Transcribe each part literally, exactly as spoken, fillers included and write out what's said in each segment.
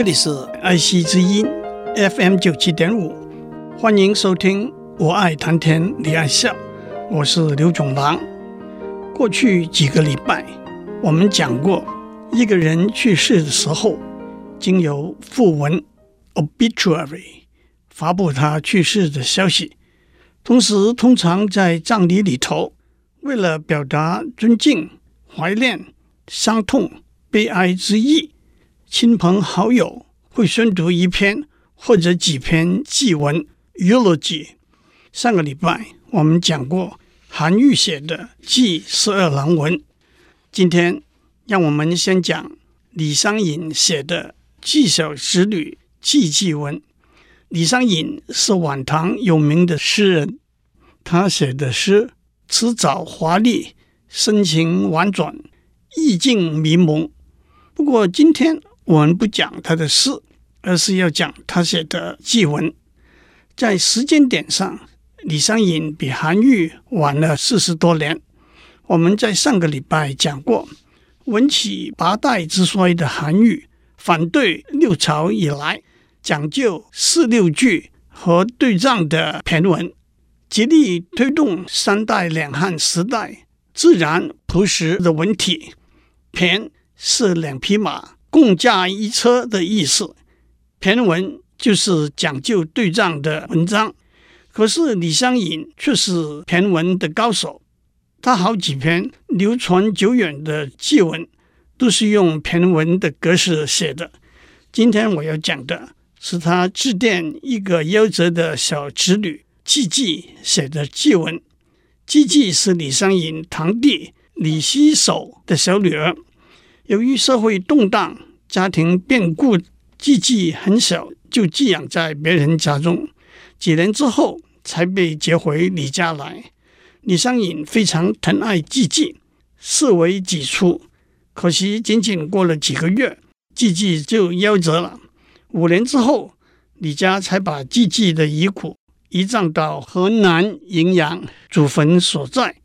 这里是爱惜之音 F M 九七点五， 欢迎收听我爱谈天你爱笑，我是刘总郎。过去几个礼拜我们讲过，一个人去世的时候，经由讣文 obituary 发布他去世的消息，同时通常在葬礼里头，为了表达尊敬、怀念、伤痛、悲哀之意，亲朋好友会宣读一篇或者几篇祭文 eulogy。 上个礼拜我们讲过韩愈写的祭十二郎文，今天让我们先讲李商隐写的祭小十侣祭祭文。李商隐是晚唐有名的诗人，他写的诗辞藻华丽，深情婉转，意境迷蒙。不过今天我们不讲他的诗，而是要讲他写的祭文。在时间点上，李商隐比韩愈晚了四十多年。我们在上个礼拜讲过，文起八代之衰的韩愈，反对六朝以来讲究四六句和对仗的骈文，极力推动三代两汉时代自然朴实的文体。骈是两匹马共驾一车的意思，骈文就是讲究对仗的文章。可是李商隐却是骈文的高手，他好几篇流传久远的祭文都是用骈文的格式写的。今天我要讲的是他致电一个夭折的小侄女季季写的祭文。季季是李商隐堂弟李希守的小女儿，由于社会动荡、家庭变故，季季很小就寄养在别人家中，几年之后才被接回李家来。李商隐非常疼爱季季，视为己出。可惜仅仅过了几个月，季季就夭折了。五年之后，李家才把季季的遗骨移葬到河南荥阳祖坟所在。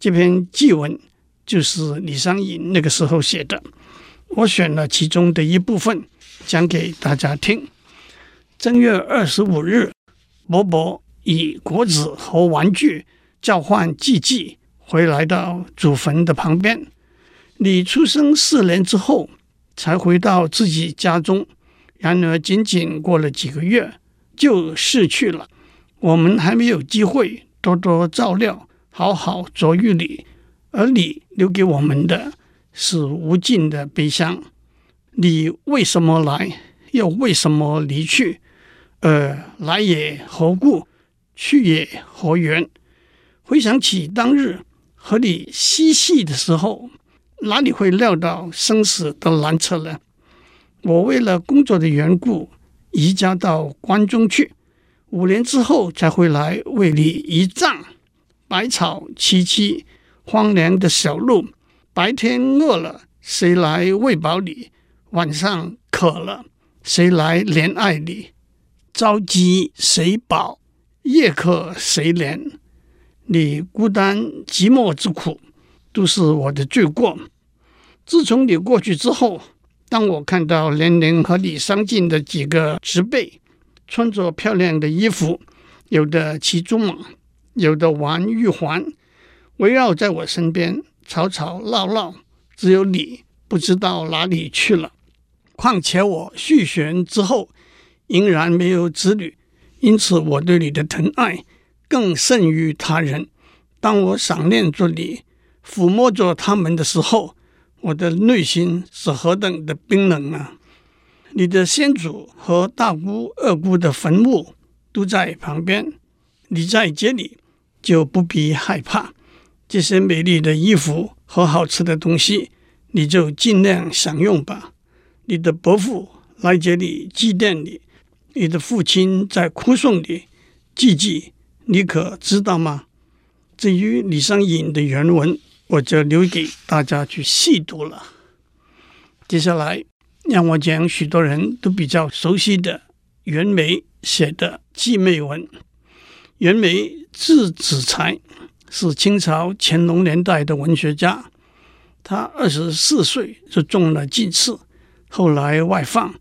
这篇祭文就是李商隐那个时候写的，我选了其中的一部分讲给大家听。正月二十五日，伯伯以果子和玩具召唤季季回来到祖坟的旁边。李出生四年之后才回到自己家中，然而仅仅过了几个月就逝去了。我们还没有机会多多照料，好好琢育李，而李留给我们的是无尽的悲伤。李为什么来，又为什么离去？呃，来也何故，去也何缘？回想起当日和李嬉戏的时候，哪里会料到生死的难测呢？我为了工作的缘故，移家到关中去，五年之后才回来为李移葬。百草萋萋，荒凉的小路，白天饿了谁来喂饱你，晚上渴了谁来怜爱你，朝饥谁饱，夜渴谁怜。你孤单寂寞之苦都是我的罪过。自从你过去之后，当我看到年龄和你相近的几个侄辈穿着漂亮的衣服，有的骑竹马，有的玩玉环，围绕在我身边吵吵闹闹，只有你不知道哪里去了。况且我续弦之后仍然没有子女，因此我对你的疼爱更甚于他人。当我想念着你，抚摸着他们的时候，我的内心是何等的冰冷啊！你的先祖和大姑二姑的坟墓都在旁边，你在街里就不必害怕。这些美丽的衣服和好吃的东西，你就尽量享用吧。你的伯父来这里祭奠你，你的父亲在哭送你，季季，你可知道吗？至于李商隐的原文，我就留给大家去细读了。接下来让我讲许多人都比较熟悉的袁枚写的祭妹文。袁枚字子才，是清朝乾隆年代的文学家。他二十四岁就中了进士，后来外放，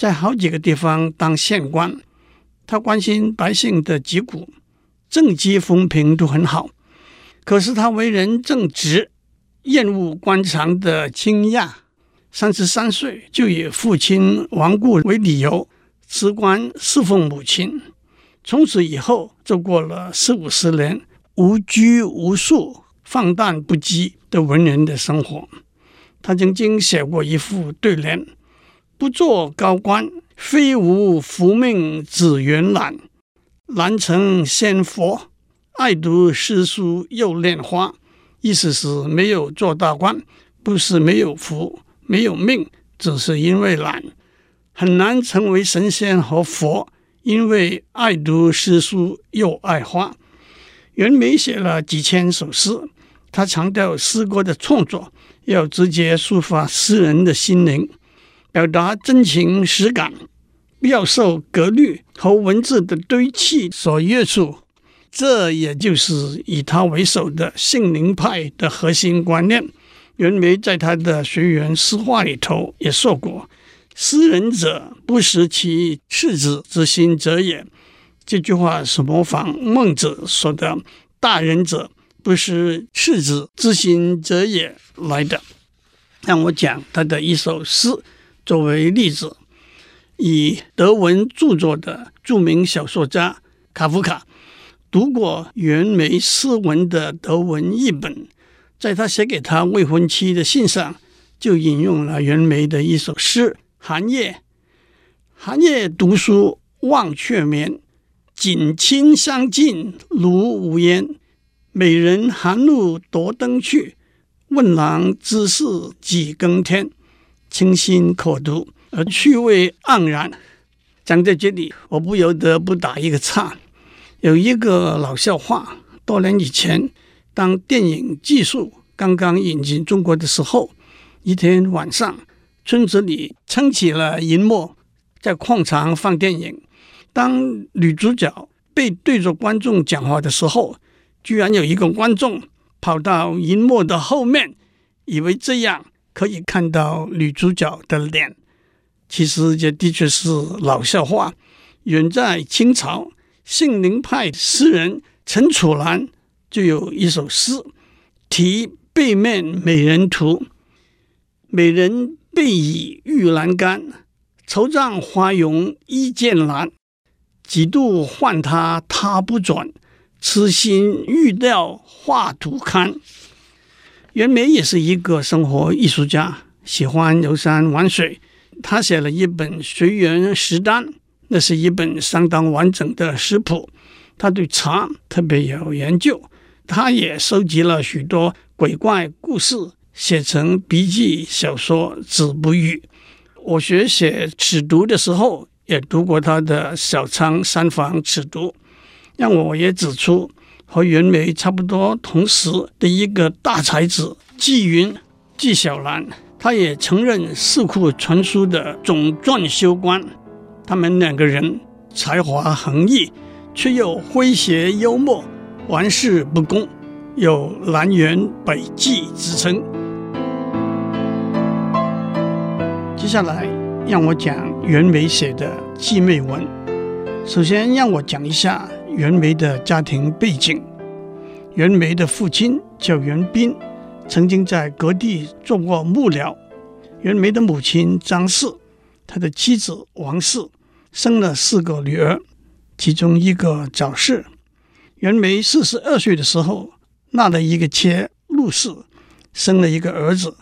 在好几个地方当县官，他关心百姓的疾苦，政绩风评都很好。可是他为人正直，厌恶官场的倾轧。三十三岁就以父亲亡故为理由辞官侍奉母亲，从此以后就过了四五十年无拘无束、放荡不羁的文人的生活。他曾经写过一副对联：“不做高官，非吾福命只圆满；难成仙佛，爱读诗书又恋花。”意思是没有做大官，不是没有福，没有命，只是因为懒，很难成为神仙和佛，因为爱读诗书又爱花。袁枚写了几千首诗，他强调诗歌的创作要直接抒发诗人的心灵，表达真情实感，不要受格律和文字的堆砌所约束。这也就是以他为首的性灵派的核心观念。袁枚在他的学员诗话里头也说过：“诗人者，不识其赤子之心者也。”这句话是模仿孟子说的“大人者，不识赤子之心者也”来的。让我讲他的一首诗作为例子，以德文著作的著名小说家卡夫卡读过袁枚诗文的德文译本。在他写给他未婚妻的信上，就引用了袁枚的一首诗《寒夜》：“寒夜读书望却眠，锦衾相近炉无烟。美人寒露夺灯去，问郎知是几更天。”清新可读而趣味盎然。讲到这里，我不由得不打一个岔。有一个老笑话，多年以前，当电影技术刚刚引进中国的时候，一天晚上，村子里撑起了银幕，在矿场放电影。当女主角被对着观众讲话的时候，居然有一个观众跑到银幕的后面，以为这样可以看到女主角的脸。其实这的确是老笑话。远在清朝，性灵派诗人陈楚岚就有一首诗题背面美人图：“美人背倚玉栏杆，惆怅花容一见懒。几度唤她她不转，痴心欲料画图刊。”袁枚也是一个生活艺术家，喜欢游山玩水。他写了一本《随园食单》，那是一本相当完整的食谱。他对茶特别有研究，他也收集了许多鬼怪故事，写成笔记小说《子不语》。我学写尺牍的时候，也读过他的《小仓三房尺牍》。让我也指出，和袁枚差不多同时的一个大才子纪云，纪晓岚，他也曾任四库全书的总撰修官。他们两个人才华横溢，却又诙谐幽默，玩世不恭，有南辕北辙之称。接下来让我讲袁枚写的寄媚文。首先让我讲一下袁枚的家庭背景。袁枚的父亲叫袁彬，曾经在各地做过幕僚。袁枚的母亲张氏，他的妻子王氏生了四个女儿，其中一个早逝。袁枚四十二岁的时候纳了一个妾陆氏，生了一个儿子，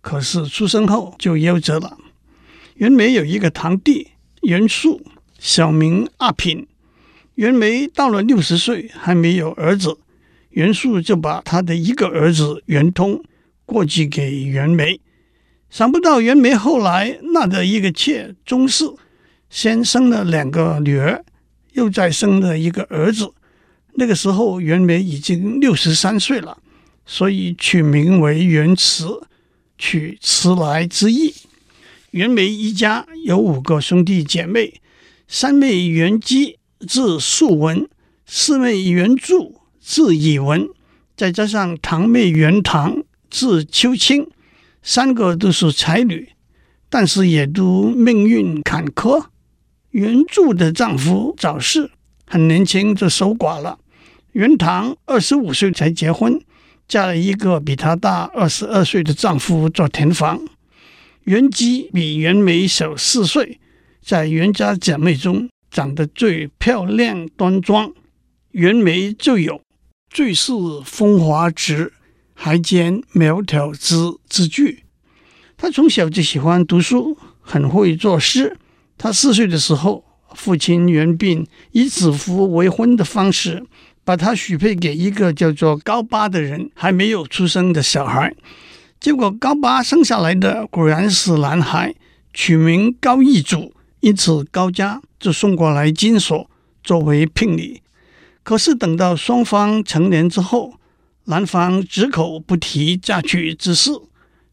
可是出生后就夭折了。袁枚有一个堂弟袁术，小名阿品。袁枚到了六十岁还没有儿子，袁术就把他的一个儿子袁通过继给袁枚。想不到袁枚后来纳的一个妾钟氏，先生了两个女儿，又再生了一个儿子。那个时候袁枚已经六十三岁了，所以取名为袁迟，取迟来之意。袁枚一家有五个兄弟姐妹，三妹袁姬字素文，四妹袁柱字以文，再加上堂妹袁唐字秋清，三个都是才女。但是也都命运坎坷。原著的丈夫早逝，很年轻就守寡了。袁唐二十五岁才结婚，嫁了一个比她大二十二岁的丈夫做田房。袁姬比袁枚小四岁，在袁家姐妹中长得最漂亮端庄。袁枚就有最是风华直，还兼苗条之之句。他从小就喜欢读书，很会作诗。他四岁的时候，父亲原病，以子服为婚的方式把他许配给一个叫做高巴的人，还没有出生的小孩。结果高巴生下来的果然是男孩，取名高义祖，因此高家就送过来金锁作为聘礼。可是等到双方成年之后，男方只口不提嫁娶之事。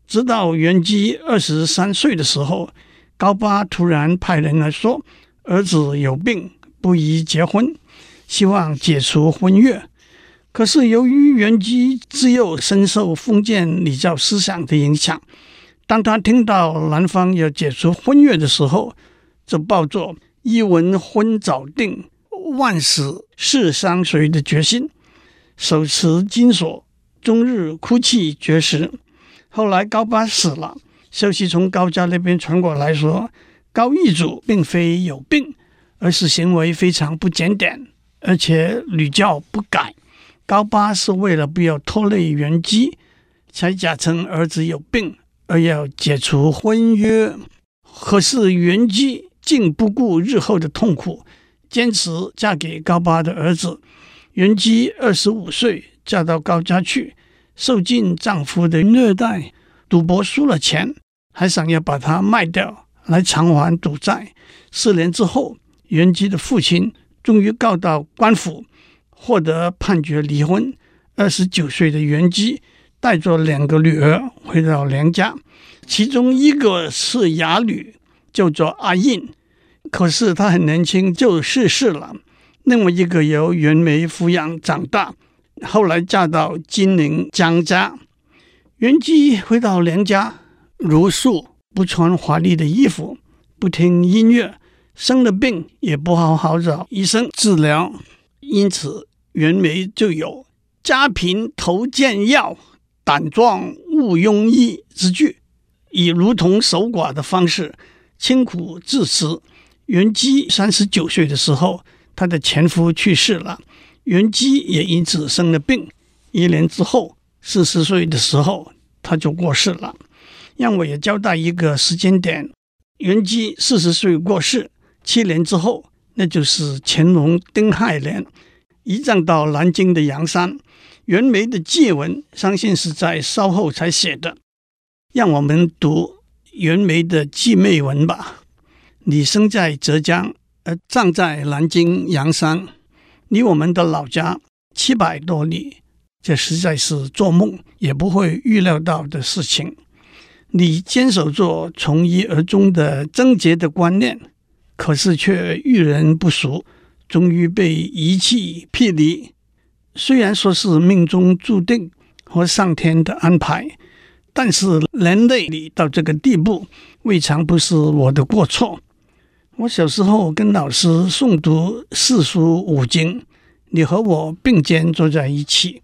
直到袁姬二十三岁的时候，高巴突然派人来说儿子有病，不宜结婚，希望解除婚约。可是由于袁姬自幼深受封建礼教思想的影响，当他听到男方要解除婚约的时候，就抱着一闻婚早定，万死誓相随的决心，手持金锁，终日哭泣绝食。后来高巴死了，消息从高家那边传过来说，高义祖并非有病，而是行为非常不检点，而且屡教不改。高巴是为了不要拖累袁姬，才假称儿子有病，而要解除婚约。可是袁姬竟不顾日后的痛苦，坚持嫁给高巴的儿子。袁姬二十五岁嫁到高家去，受尽丈夫的虐待，赌博输了钱，还想要把它卖掉来偿还赌债。四年之后，袁姬的父亲终于告到官府，获得判决离婚。二十九岁的袁姬带着两个女儿回到娘家，其中一个是哑女，叫做阿印，可是她很年轻就逝世了。另外一个由袁枚抚养长大，后来嫁到金陵江家。袁姬回到娘家，如素，不穿华丽的衣服，不听音乐，生了病也不好好找医生治疗。因此袁枚就有家贫头见药，胆壮勿庸医之句，以如同守寡的方式清苦自持。袁姬三十九岁的时候，她的前夫去世了，袁姬也因此生了病。一年之后，四十岁的时候，她就过世了。让我也交代一个时间点，袁姬四十岁过世，七年之后，那就是乾隆丁亥年，移葬到南京的阳山。袁枚的祭文相信是在稍后才写的，让我们读袁枚的祭妹文吧。你生在浙江，而葬在南京阳山，离我们的老家七百多里，这实在是做梦也不会预料到的事情。你坚守着从一而终的贞洁的观念，可是却遇人不淑，终于被遗弃辟离。虽然说是命中注定和上天的安排，但是连累你到这个地步，未尝不是我的过错。我小时候跟老师诵读四书五经，你和我并肩坐在一起，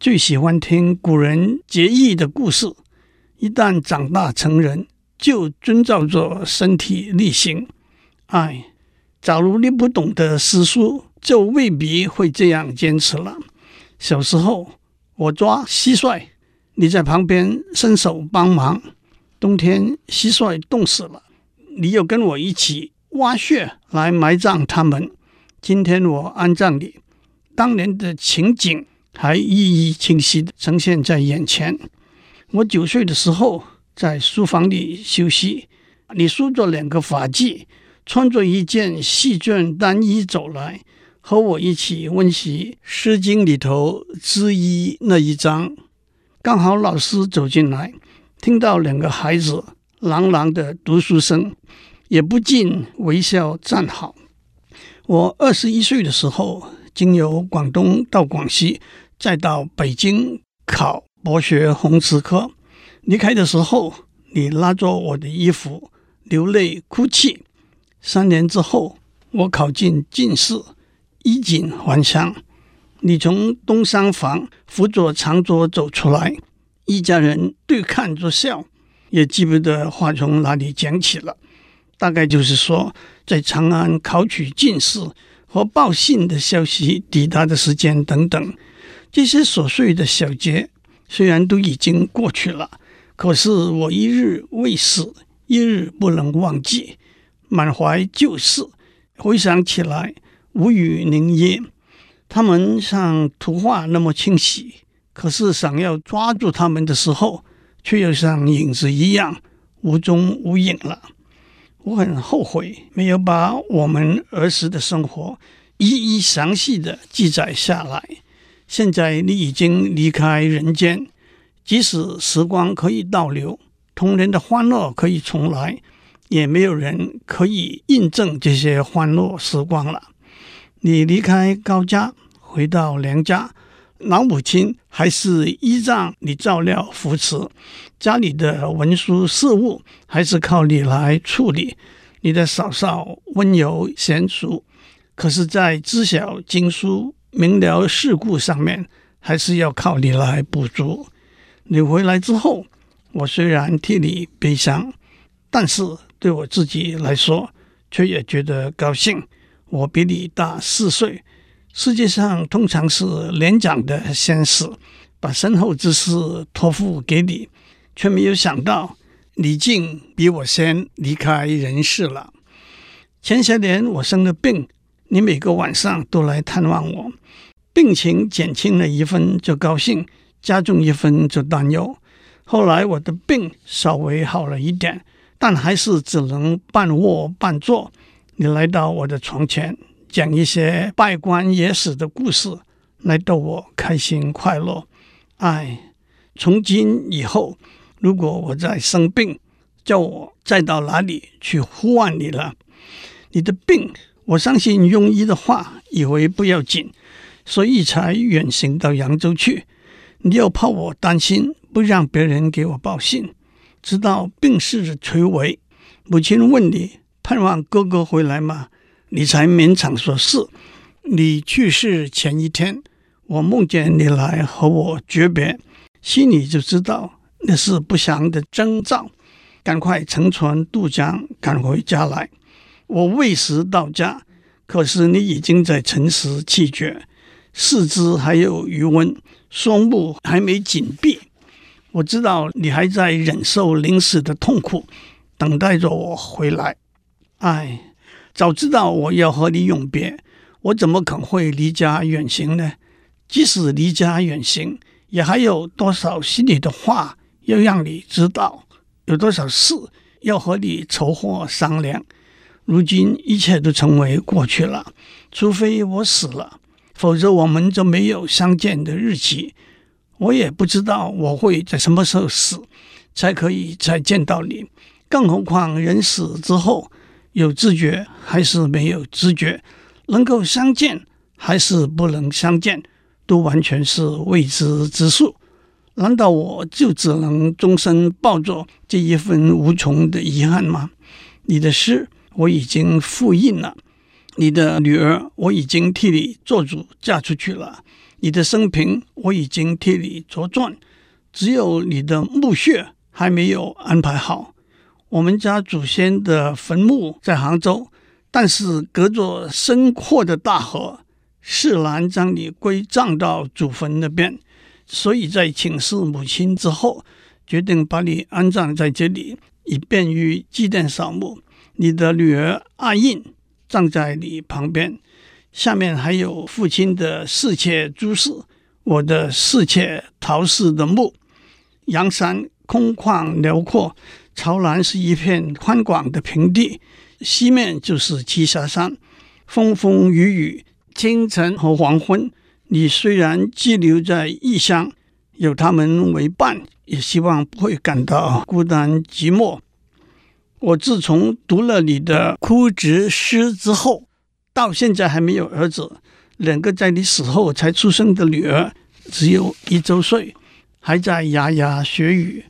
最喜欢听古人节义的故事。一旦长大成人，就遵照着身体力行。哎，假如你不懂得诗书，就未必会这样坚持了。小时候我抓蟋蟀，你在旁边伸手帮忙，冬天蟋蟀冻死了，你又跟我一起挖穴来埋葬他们。今天我安葬你，当年的情景还一一清晰地呈现在眼前。我九岁的时候在书房里休息，你梳着两个发髻，穿着一件细绢单衣走来，和我一起温习《诗经》里头知一那一章。刚好老师走进来，听到两个孩子朗朗的读书声，也不禁微笑站好。我二十一岁的时候，经由广东到广西，再到北京考博学宏词科。离开的时候，你拉着我的衣服流泪哭泣。三年之后，我考进进士，衣锦还乡。你从东厢房扶着长桌走出来，一家人对看着笑，也记不得话从哪里讲起了。大概就是说，在长安考取进士和报信的消息抵达的时间等等，这些琐碎的小节虽然都已经过去了，可是我一日未死，一日不能忘记，满怀旧事，回想起来无语凝噎。他们像图画那么清晰，可是想要抓住他们的时候，却又像影子一样无踪无影了。我很后悔没有把我们儿时的生活一一详细的记载下来。现在你已经离开人间，即使时光可以倒流，童年的欢乐可以重来，也没有人可以印证这些欢乐时光了。你离开高家，回到娘家，老母亲还是依仗你照料扶持，家里的文书事务还是靠你来处理。你的嫂嫂温柔娴熟，可是在知晓经书、明了世故上面，还是要靠你来补足。你回来之后，我虽然替你悲伤，但是对我自己来说，却也觉得高兴。我比你大四岁，世界上通常是年长的先死，把身后之事托付给你，却没有想到你竟比我先离开人世了。前些年我生了病，你每个晚上都来探望我，病情减轻了一分就高兴，加重一分就担忧。后来我的病稍微好了一点，但还是只能半卧半坐。你来到我的床前，讲一些拜官野史的故事来逗我开心快乐。哎，从今以后，如果我再生病，叫我再到哪里去呼唤你了。你的病，我相信庸医的话以为不要紧，所以才远行到扬州去。你又怕我担心，不让别人给我报信，直到病势垂危，母亲问你盼望哥哥回来吗？你才勉强说是。你去世前一天，我梦见你来和我诀别，心里就知道那是不祥的征兆，赶快乘船渡江赶回家来。我未时到家，可是你已经在辰时气绝，四肢还有余温，双目还没紧闭。我知道你还在忍受临死的痛苦，等待着我回来。哎，早知道我要和你永别，我怎么肯会离家远行呢？即使离家远行，也还有多少心里的话要让你知道，有多少事要和你筹划商量。如今一切都成为过去了，除非我死了，否则我们就没有相见的日期。我也不知道我会在什么时候死，才可以再见到你。更何况人死之后，有知觉还是没有知觉，能够相见还是不能相见，都完全是未知之数。难道我就只能终身抱着这一份无穷的遗憾吗？你的诗我已经复印了，你的女儿我已经替你做主嫁出去了，你的生平我已经替你着撰，只有你的墓穴还没有安排好。我们家祖先的坟墓在杭州，但是隔着深阔的大河，释然将你归葬到祖坟那边，所以在请示母亲之后，决定把你安葬在这里，以便于祭奠扫墓。你的女儿阿印葬在你旁边，下面还有父亲的侍妾朱氏，我的侍妾陶氏的墓。阳山空旷辽阔，朝南是一片宽广的平地，西面就是栖霞山。风风雨雨，清晨和黄昏，你虽然寄留在异乡，有他们为伴，也希望不会感到孤单寂寞。我自从读了你的哭侄诗之后，到现在还没有儿子，两个在你死后才出生的女儿只有一周岁，还在牙牙学语。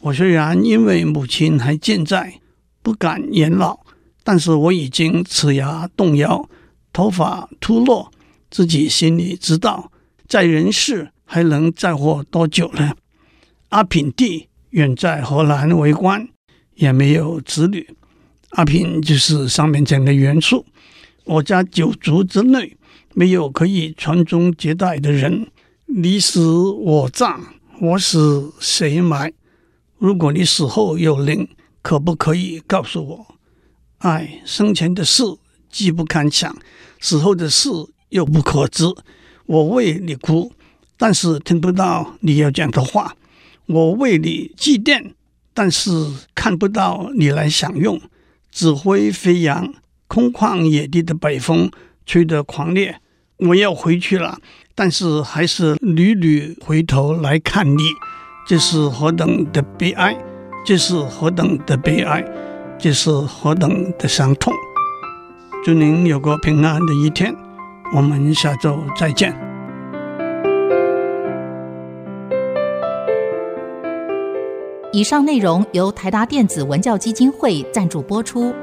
我虽然因为母亲还健在，不敢言老，但是我已经齿牙动摇，头发秃落，自己心里知道，在人世还能再活多久呢？阿品弟远在荷兰为官，也没有子女。阿品就是上面讲的元素。我家九族之内没有可以传宗接代的人，你死我葬，我死谁埋？如果你死后有灵，可不可以告诉我？哎，生前的事既不堪想，死后的事又不可知。我为你哭，但是听不到你要讲的话；我为你祭奠，但是看不到你来享用。指挥飞扬，空旷野地的北风吹得狂烈，我要回去了，但是还是屡屡回头来看你，这是何等的悲哀，这是何等的悲哀，这是何等的伤痛。祝您有个平安的一天，我们下周再见。以上内容由台达电子文教基金会赞助播出。